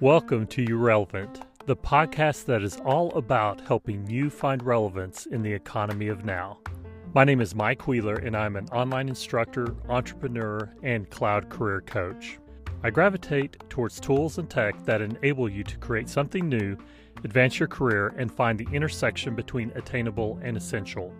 Welcome to You Relevant, the podcast that is all about helping you find relevance in the economy of now. My name is Mike Wheeler, and I'm an online instructor, entrepreneur, and cloud career coach. I gravitate towards tools and tech that enable you to create something new, advance your career, and find the intersection between attainable and essential.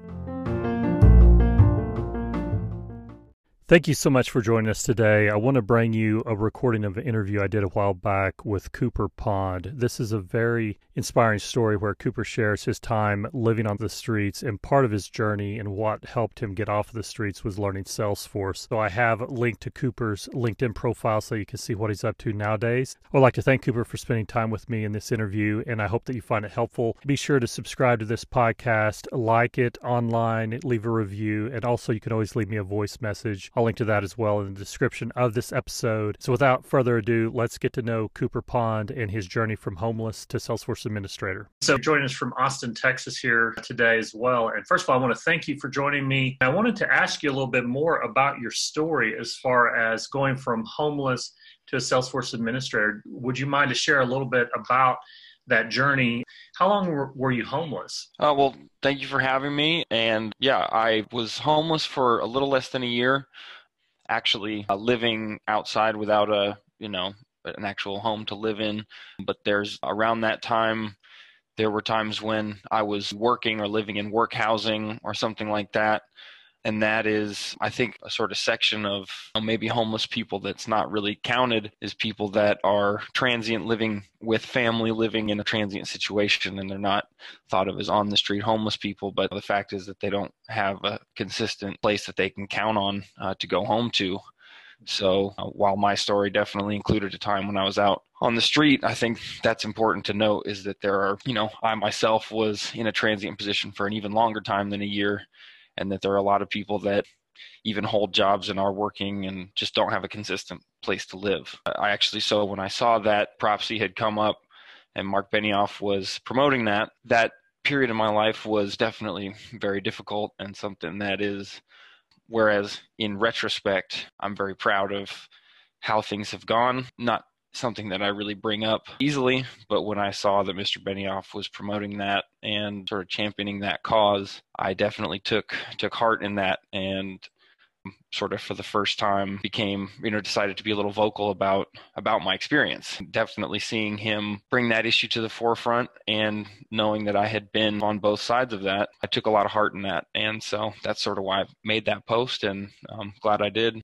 Thank you so much for joining us today. I want to bring you a recording of an interview I did a while back with Cooper Pond. This is a very inspiring story where Cooper shares his time living on the streets, and part of his journey and what helped him get off the streets was learning Salesforce. So I have linked to Cooper's LinkedIn profile so you can see what he's up to nowadays. I would like to thank Cooper for spending time with me in this interview, and I hope that you find it helpful. Be sure to subscribe to this podcast, like it online, leave a review, and also you can always leave me a voice message. I'll link to that as well in the description of this episode. So without further ado, let's get to know Cooper Pond and his journey from homeless to Salesforce administrator. So joining us from Austin, Texas here today as well. And first of all, I want to thank you for joining me. I wanted to ask you a little bit more about your story as far as going from homeless to a Salesforce administrator. Would you mind to share a little bit about that journey? How long were you homeless? Well, thank you for having me. And yeah, I was homeless for a little less than a year, actually living outside without an actual home to live in. But around that time, there were times when I was working or living in work housing or something like that. And that is, I think, a sort of section of maybe homeless people that's not really counted is people that are transient, living with family, living in a transient situation, and they're not thought of as on the street homeless people. But the fact is that they don't have a consistent place that they can count on to go home to. So while my story definitely included a time when I was out on the street, I think that's important to note is that there are, I myself was in a transient position for an even longer time than a year. And that there are a lot of people that even hold jobs and are working and just don't have a consistent place to live. So when I saw that Propsy had come up and Mark Benioff was promoting that period of my life was definitely very difficult and something that is, whereas in retrospect, I'm very proud of how things have gone. Not something that I really bring up easily, but when I saw that Mr. Benioff was promoting that and sort of championing that cause, I definitely took heart in that and sort of for the first time became, decided to be a little vocal about my experience. Definitely seeing him bring that issue to the forefront and knowing that I had been on both sides of that, I took a lot of heart in that. And so that's sort of why I made that post, and I'm glad I did.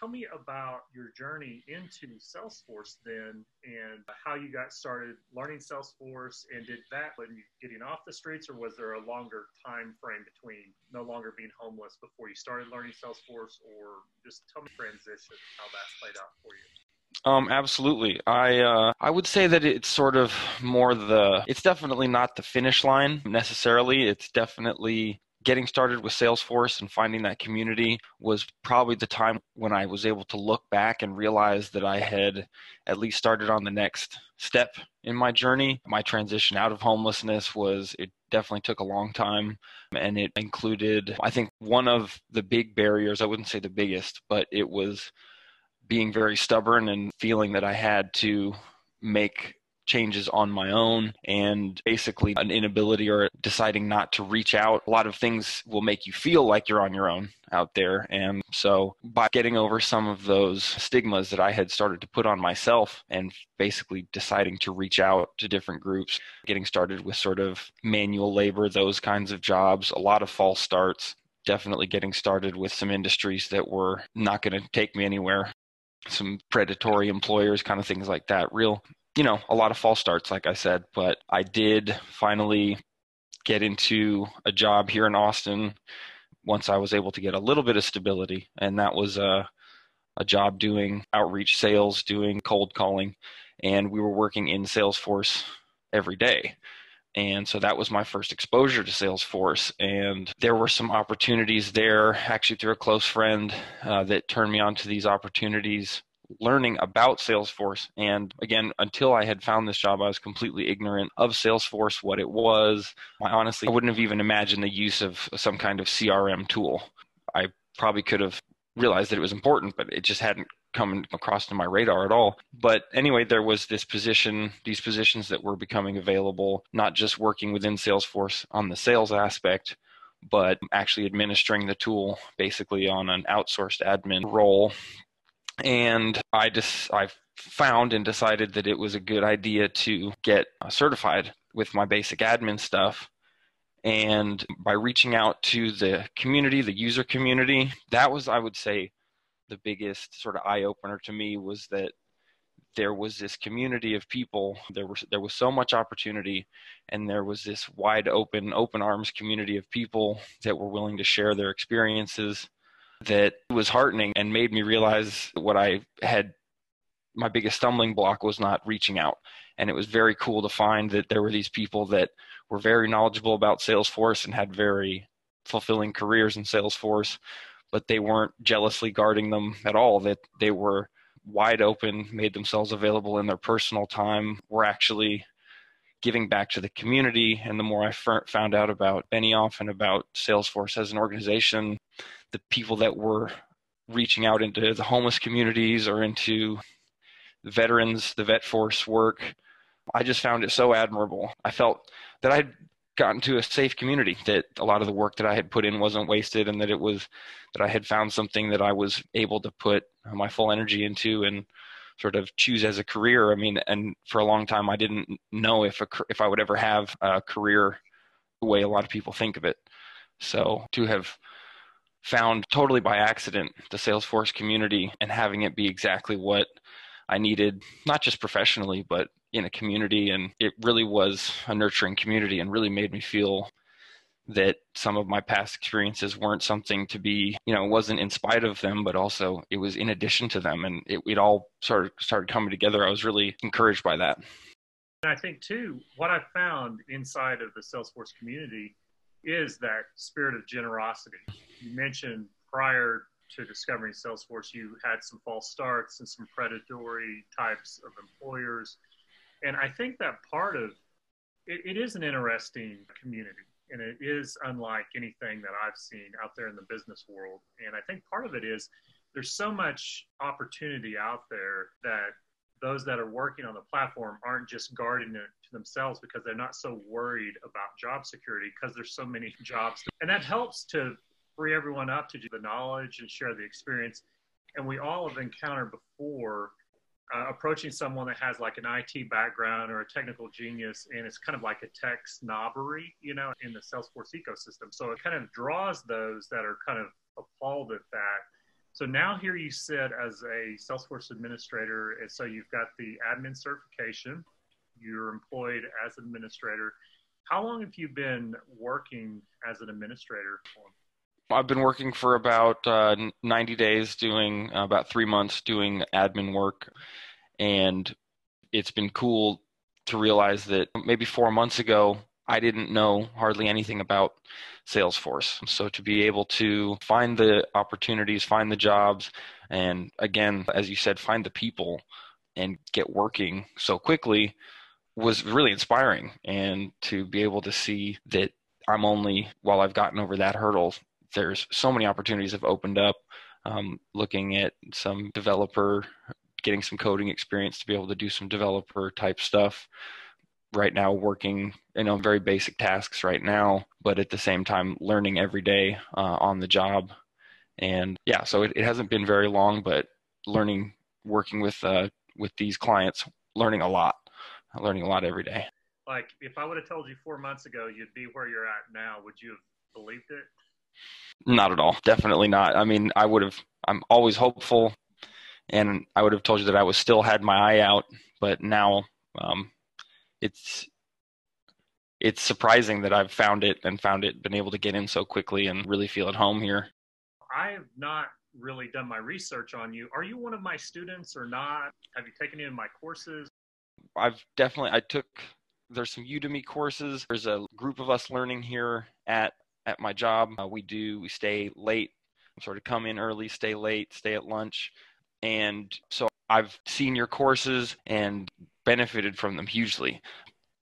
Tell me about your journey into Salesforce then and how you got started learning Salesforce, and did that when you getting off the streets, or was there a longer time frame between no longer being homeless before you started learning Salesforce? Or just tell me transition, how that's played out for you. Absolutely. I would say that it's sort of more it's definitely not the finish line necessarily. It's definitely getting started with Salesforce and finding that community was probably the time when I was able to look back and realize that I had at least started on the next step in my journey. My transition out of homelessness it definitely took a long time, and it included, I think, one of the big barriers, I wouldn't say the biggest, but it was being very stubborn and feeling that I had to make changes on my own, and basically an inability or deciding not to reach out. A lot of things will make you feel like you're on your own out there. And so by getting over some of those stigmas that I had started to put on myself and basically deciding to reach out to different groups, getting started with sort of manual labor, those kinds of jobs, a lot of false starts, definitely getting started with some industries that were not going to take me anywhere, some predatory employers, kind of things like that, real a lot of false starts, like I said, but I did finally get into a job here in Austin once I was able to get a little bit of stability. And that was a job doing outreach sales, doing cold calling. And we were working in Salesforce every day. And so that was my first exposure to Salesforce. And there were some opportunities there, actually through a close friend that turned me on to these opportunities. Learning about Salesforce. And again, until I had found this job, I was completely ignorant of Salesforce, what it was. I honestly wouldn't have even imagined the use of some kind of CRM tool. I probably could have realized that it was important, but it just hadn't come across to my radar at all. But anyway, there was this position, these positions that were becoming available, not just working within Salesforce on the sales aspect, but actually administering the tool basically on an outsourced admin role. And I found and decided that it was a good idea to get certified with my basic admin stuff. And by reaching out to the community, the user community, that was, I would say, the biggest sort of eye-opener to me, was that there was this community of people. There was so much opportunity, and there was this wide open, open arms community of people that were willing to share their experiences. That was heartening and made me realize what I had, my biggest stumbling block was not reaching out. And it was very cool to find that there were these people that were very knowledgeable about Salesforce and had very fulfilling careers in Salesforce, but they weren't jealously guarding them at all, that they were wide open, made themselves available in their personal time, were actually giving back to the community. And the more I found out about Benioff and about Salesforce as an organization, the people that were reaching out into the homeless communities or into veterans, the vet force work, I just found it so admirable. I felt that I'd gotten to a safe community, that a lot of the work that I had put in wasn't wasted, and that it was that I had found something that I was able to put my full energy into and sort of choose as a career. I mean, and for a long time I didn't know if I would ever have a career the way a lot of people think of it. So to have found totally by accident the Salesforce community and having it be exactly what I needed, not just professionally, but in a community. And it really was a nurturing community and really made me feel that some of my past experiences weren't something to be, you know, it wasn't in spite of them, but also it was in addition to them. And it all started coming together. I was really encouraged by that. And I think too, what I found inside of the Salesforce community is that spirit of generosity. You mentioned prior to discovering Salesforce, you had some false starts and some predatory types of employers. And I think that part of it, it is an interesting community, and it is unlike anything that I've seen out there in the business world. And I think part of it is there's so much opportunity out there that those that are working on the platform aren't just guarding it to themselves because they're not so worried about job security, because there's so many jobs. And that helps to free everyone up to do the knowledge and share the experience. And we all have encountered before approaching someone that has like an IT background or a technical genius, and it's kind of like a tech snobbery, you know, in the Salesforce ecosystem. So it kind of draws those that are kind of appalled at that. So now here you sit as a Salesforce administrator, and so you've got the admin certification, you're employed as an administrator. How long have you been working as an administrator for? I've been working for about 90 days, doing about 3 months doing admin work. And it's been cool to realize that maybe 4 months ago, I didn't know hardly anything about Salesforce. So to be able to find the opportunities, find the jobs, and again, as you said, find the people and get working so quickly was really inspiring. And to be able to see that I'm only, while I've gotten over that hurdle, there's so many opportunities have opened up, looking at some developer, getting some coding experience to be able to do some developer type stuff. Right now working, you know, very basic tasks right now, but at the same time learning every day on the job. And yeah, so it hasn't been very long, but learning, working with these clients, learning a lot every day. Like if I would have told you 4 months ago, you'd be where you're at now, would you have believed it? Not at all. Definitely not. I mean, I'm always hopeful, and I would have told you that I was still had my eye out, but now it's surprising that I've found it, been able to get in so quickly and really feel at home here. I have not really done my research on you. Are you one of my students or not? Have you taken any of my courses? There's some Udemy courses. There's a group of us learning here at my job. We stay late, sort of come in early, stay late, stay at lunch. And so I've seen your courses and benefited from them hugely.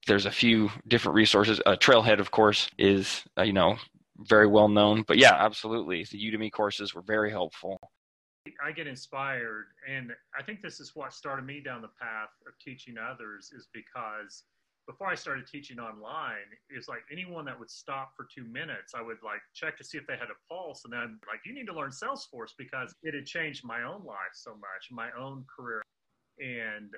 There's a few different resources. Trailhead, of course, is, very well known. But yeah, absolutely. The Udemy courses were very helpful. I get inspired. And I think this is what started me down the path of teaching others, is because before I started teaching online, it's like anyone that would stop for 2 minutes, I would like check to see if they had a pulse. And then like, you need to learn Salesforce, because it had changed my own life so much, my own career, and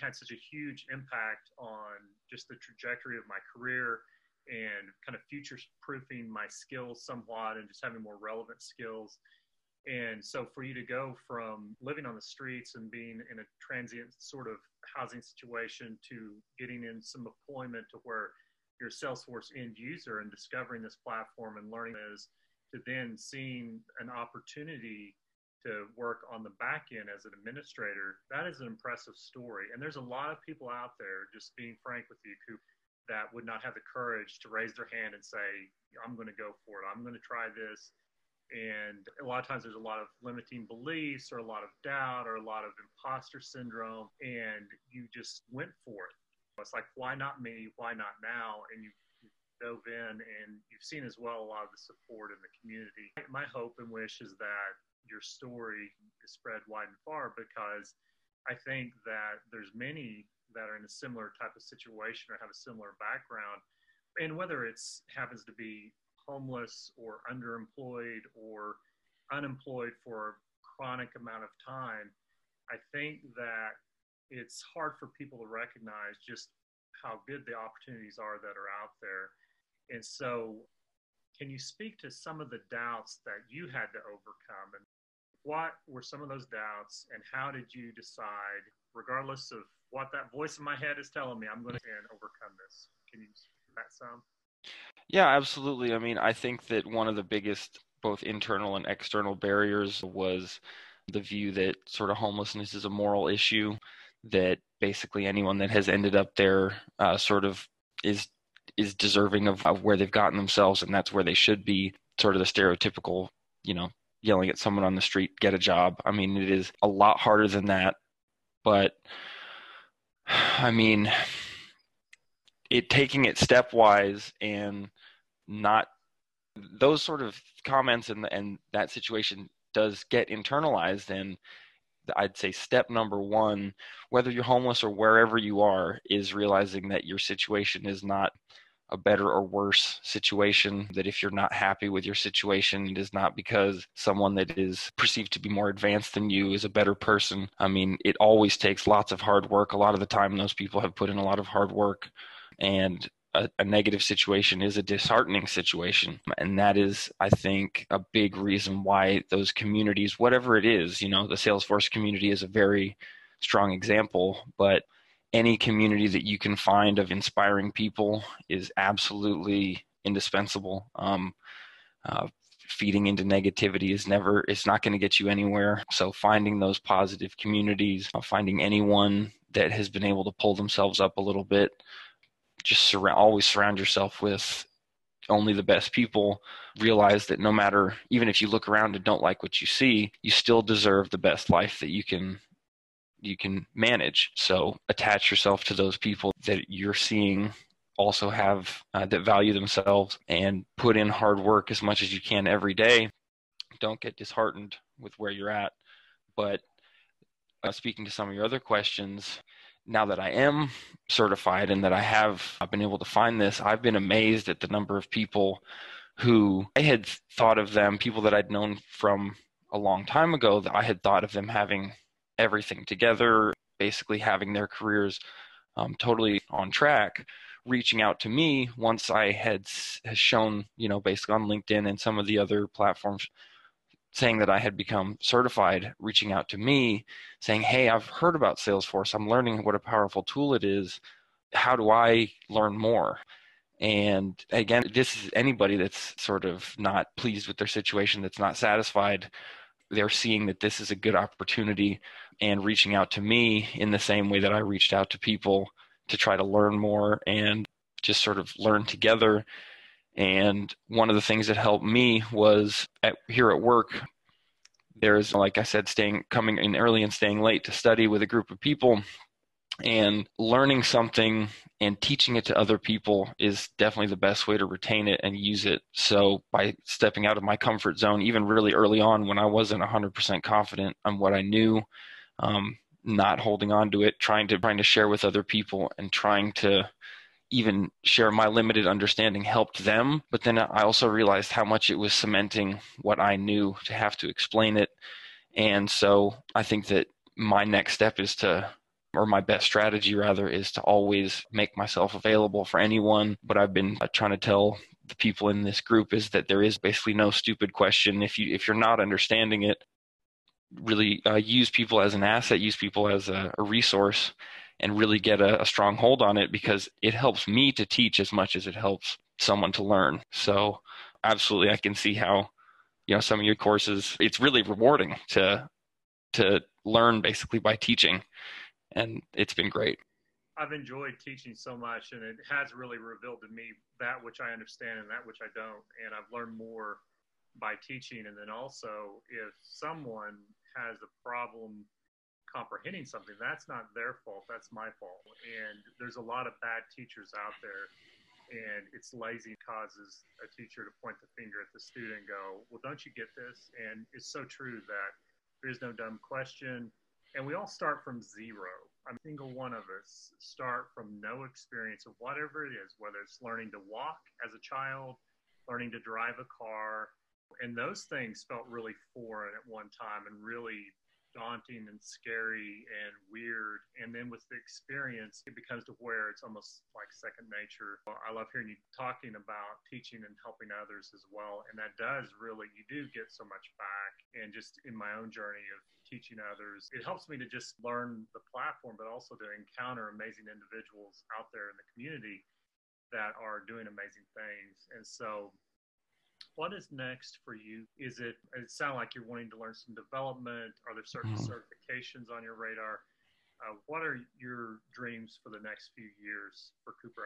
had such a huge impact on just the trajectory of my career and kind of future proofing my skills somewhat and just having more relevant skills. And so for you to go from living on the streets and being in a transient sort of housing situation to getting in some employment to where you're a Salesforce end user and discovering this platform and learning this, to then seeing an opportunity to work on the back end as an administrator, that is an impressive story. And there's a lot of people out there, just being frank with you, Coop, that would not have the courage to raise their hand and say, I'm going to go for it. I'm going to try this. And a lot of times there's a lot of limiting beliefs or a lot of doubt or a lot of imposter syndrome. And you just went for it. It's like, why not me? Why not now? And you dove in, and you've seen as well a lot of the support in the community. My hope and wish is that your story is spread wide and far, because I think that there's many that are in a similar type of situation or have a similar background. And whether it's happens to be homeless or underemployed or unemployed for a chronic amount of time, I think that it's hard for people to recognize just how good the opportunities are that are out there. And so can you speak to some of the doubts that you had to overcome? And what were some of those doubts, and how did you decide, regardless of what that voice in my head is telling me, I'm going to overcome this? Can you speak to that some? Yeah, absolutely. I mean, I think that one of the biggest both internal and external barriers was the view that sort of homelessness is a moral issue, that basically anyone that has ended up there sort of is deserving of where they've gotten themselves, and that's where they should be. Sort of the stereotypical, you know, yelling at someone on the street, get a job. I mean, it is a lot harder than that, but I mean, taking it stepwise and not those sort of comments and that situation does get internalized. And I'd say step number one, whether you're homeless or wherever you are, is realizing that your situation is not a better or worse situation, that if you're not happy with your situation, it is not because someone that is perceived to be more advanced than you is a better person. I mean, it always takes lots of hard work. A lot of the time, those people have put in a lot of hard work, and a negative situation is a disheartening situation. And that is, I think, a big reason why those communities, whatever it is, you know, the Salesforce community is a very strong example, but any community that you can find of inspiring people is absolutely indispensable. Feeding into negativity is never, it's not going to get you anywhere. So finding those positive communities, finding anyone that has been able to pull themselves up a little bit, just always surround yourself with only the best people. Realize that no matter, even if you look around and don't like what you see, you still deserve the best life that you can manage. So attach yourself to those people that you're seeing also have that value themselves, and put in hard work as much as you can every day. Don't get disheartened with where you're at. But speaking to some of your other questions, now that I am certified and that I have been able to find this, I've been amazed at the number of people who I had thought of them, people that I'd known from a long time ago, that I had thought of them having everything together, basically having their careers totally on track, reaching out to me once I had shown, you know, basically on LinkedIn and some of the other platforms, saying that I had become certified, reaching out to me, saying, hey, I've heard about Salesforce. I'm learning what a powerful tool it is. How do I learn more? And again, this is anybody that's sort of not pleased with their situation, that's not satisfied. They're seeing that this is a good opportunity and reaching out to me in the same way that I reached out to people to try to learn more and just sort of learn together. And one of the things that helped me was here at work, there's, like I said, coming in early and staying late to study with a group of people. and learning something and teaching it to other people is definitely the best way to retain it and use it. So by stepping out of my comfort zone, even really early on when I wasn't 100% confident on what I knew, not holding on to it, trying to share with other people and trying to even share my limited understanding helped them. But then I also realized how much it was cementing what I knew to have to explain it. And so I think that my next step is to, or my best strategy rather, is to always make myself available for anyone. What I've been trying to tell the people in this group is that there is basically no stupid question. If you're not understanding it, really use people as an asset, use people as a resource, and really get a strong hold on it, because it helps me to teach as much as it helps someone to learn. So absolutely, I can see how, you know, some of your courses, it's really rewarding to learn basically by teaching. And it's been great. I've enjoyed teaching so much, and it has really revealed to me that which I understand and that which I don't. And I've learned more by teaching. And then also, if someone has a problem comprehending something, that's not their fault, that's my fault. And there's a lot of bad teachers out there, and it's lazy causes a teacher to point the finger at the student and go, well, don't you get this? And it's so true that there is no dumb question. And we all start from zero. I mean, single one of us start from no experience of whatever it is, whether it's learning to walk as a child, learning to drive a car. And those things felt really foreign at one time and really daunting and scary and weird. And then with the experience, it becomes to where it's almost like second nature. I love hearing you talking about teaching and helping others as well. And that does really, you do get so much back. And just in my own journey of teaching others, it helps me to just learn the platform, but also to encounter amazing individuals out there in the community that are doing amazing things. And so what is next for you? It sounds like you're wanting to learn some development. Are there certain certifications on your radar? What are your dreams for the next few years for Cooper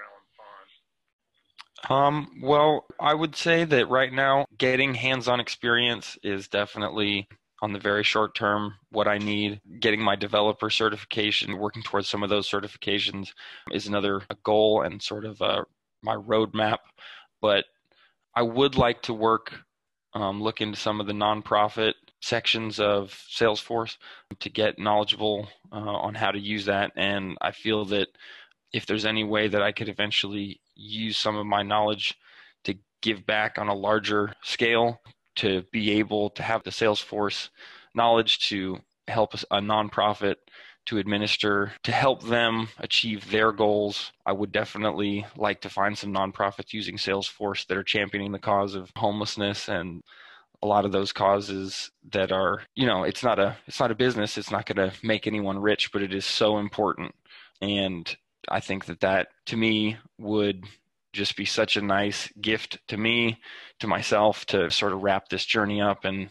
Allen Pond? Well, I would say that right now, getting hands-on experience is definitely, on the very short term, what I need. Getting my developer certification, working towards some of those certifications is another goal and sort of my roadmap. But I would like to look into some of the nonprofit sections of Salesforce to get knowledgeable on how to use that. And I feel that if there's any way that I could eventually use some of my knowledge to give back on a larger scale, to be able to have the Salesforce knowledge to help a nonprofit to administer, to help them achieve their goals. I would definitely like to find some nonprofits using Salesforce that are championing the cause of homelessness and a lot of those causes that are, you know, it's not a business, it's not going to make anyone rich, but it is so important. And I think that to me would just be such a nice gift to me, to myself, to sort of wrap this journey up and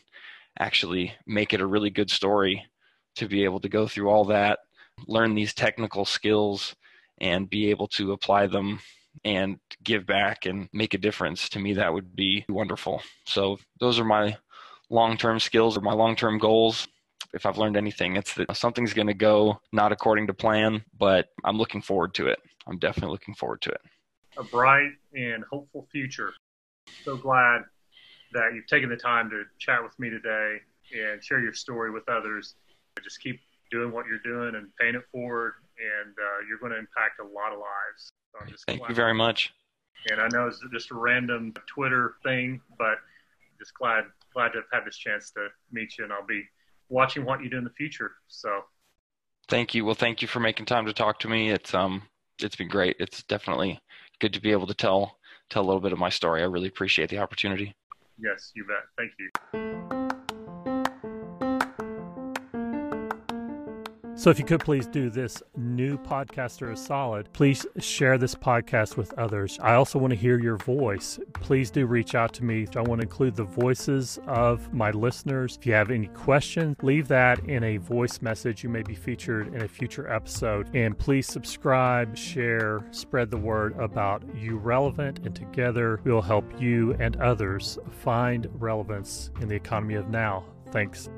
actually make it a really good story, to be able to go through all that, learn these technical skills and be able to apply them and give back and make a difference. To me, that would be wonderful. So those are my long-term skills or my long-term goals. If I've learned anything, it's that something's going to go not according to plan, but I'm looking forward to it. I'm definitely looking forward to it. A bright and hopeful future. So glad that you've taken the time to chat with me today and share your story with others. Just keep doing what you're doing and paying it forward, and you're going to impact a lot of lives. So I'm just Thank you very much. And I know it's just a random Twitter thing, but just glad to have had this chance to meet you, and I'll be watching what you do in the future. So thank you. Well, thank you for making time to talk to me. It's been great. It's definitely good to be able to tell a little bit of my story. I really appreciate the opportunity. Yes, you bet. Thank you. So if you could please do this new podcaster a solid, please share this podcast with others. I also want to hear your voice. Please do reach out to me. I want to include the voices of my listeners. If you have any questions, leave that in a voice message. You may be featured in a future episode. And please subscribe, share, spread the word about You Relevant, and together we'll help you and others find relevance in the economy of now. Thanks.